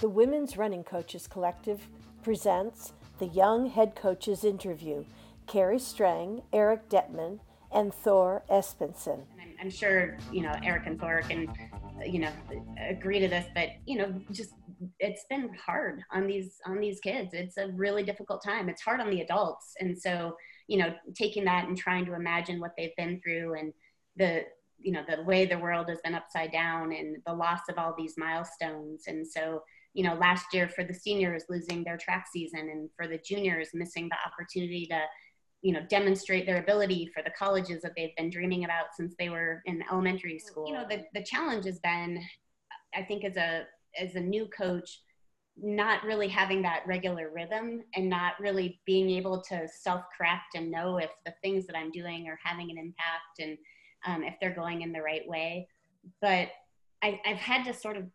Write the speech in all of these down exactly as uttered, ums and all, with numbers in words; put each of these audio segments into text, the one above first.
The Women's Running Coaches Collective presents the Young Head Coaches Interview, Carrie Strang, Eric Detman, and Thor Espenson. And I'm, I'm sure, you know, Eric and Thor can, you know, agree to this, but, you know, just it's been hard on these, on these kids. It's a really difficult time. It's hard on the adults. And so, you know, taking that and trying to imagine what they've been through and the, you know, the way the world has been upside down and the loss of all these milestones. And so, you know, last year for the seniors losing their track season and for the juniors missing the opportunity to, you know, demonstrate their ability for the colleges that they've been dreaming about since they were in elementary school. You know, the, the challenge has been, I think as a, as a new coach, not really having that regular rhythm and not really being able to self-correct and know if the things that I'm doing are having an impact and um, if they're going in the right way. But I, I've had to sort of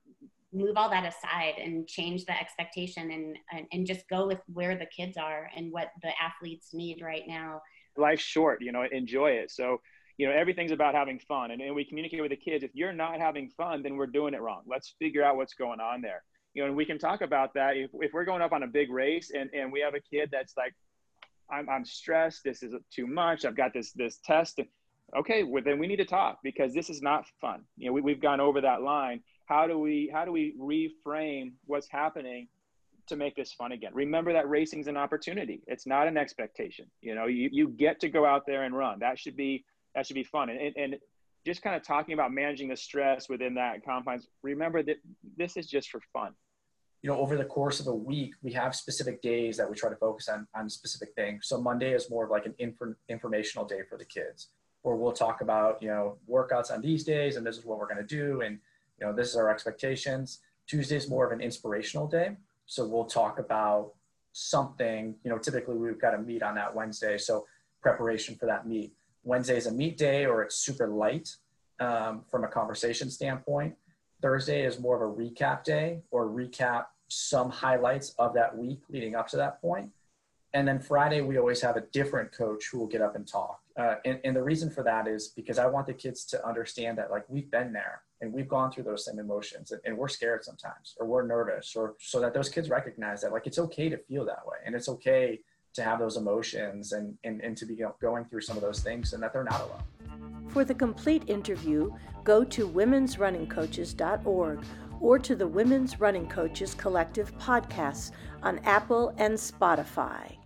move all that aside and change the expectation and, and and just go with where the kids are and what the athletes need right now. Life's short, you know, enjoy it. So, you know, everything's about having fun. And, and we communicate with the kids, if you're not having fun, then we're doing it wrong. Let's figure out what's going on there. You know, and we can talk about that. If, if we're going up on a big race and, and we have a kid that's like, I'm, I'm stressed, this is too much, I've got this this test. Okay, well, then we need to talk because this is not fun. You know, we, we've gone over that line. How do we how do we reframe what's happening to make this fun again? Remember that racing's an opportunity. It's not an expectation. You know, you, you get to go out there and run. That should be that should be fun. And, and just kind of talking about managing the stress within that confines. Remember that this is just for fun. You know, over the course of a week, we have specific days that we try to focus on on specific things. So Monday is more of like an inf- informational day for the kids, or we'll talk about, you know, workouts on these days and this is what we're going to do and, you know, this is our expectations. Tuesday is more of an inspirational day. So we'll talk about something, you know, typically we've got a meet on that Wednesday. So preparation for that meet. Wednesday is a meet day or it's super light um, from a conversation standpoint. Thursday is more of a recap day or recap some highlights of that week leading up to that point. And then Friday, we always have a different coach who will get up and talk. Uh, and, and the reason for that is because I want the kids to understand that, like, we've been there and we've gone through those same emotions and, and we're scared sometimes or we're nervous, or so that those kids recognize that, like, it's okay to feel that way and it's okay to have those emotions and, and, and to be going through some of those things and that they're not alone. For the complete interview, go to women's running coaches dot org or to the Women's Running Coaches Collective podcasts on Apple and Spotify.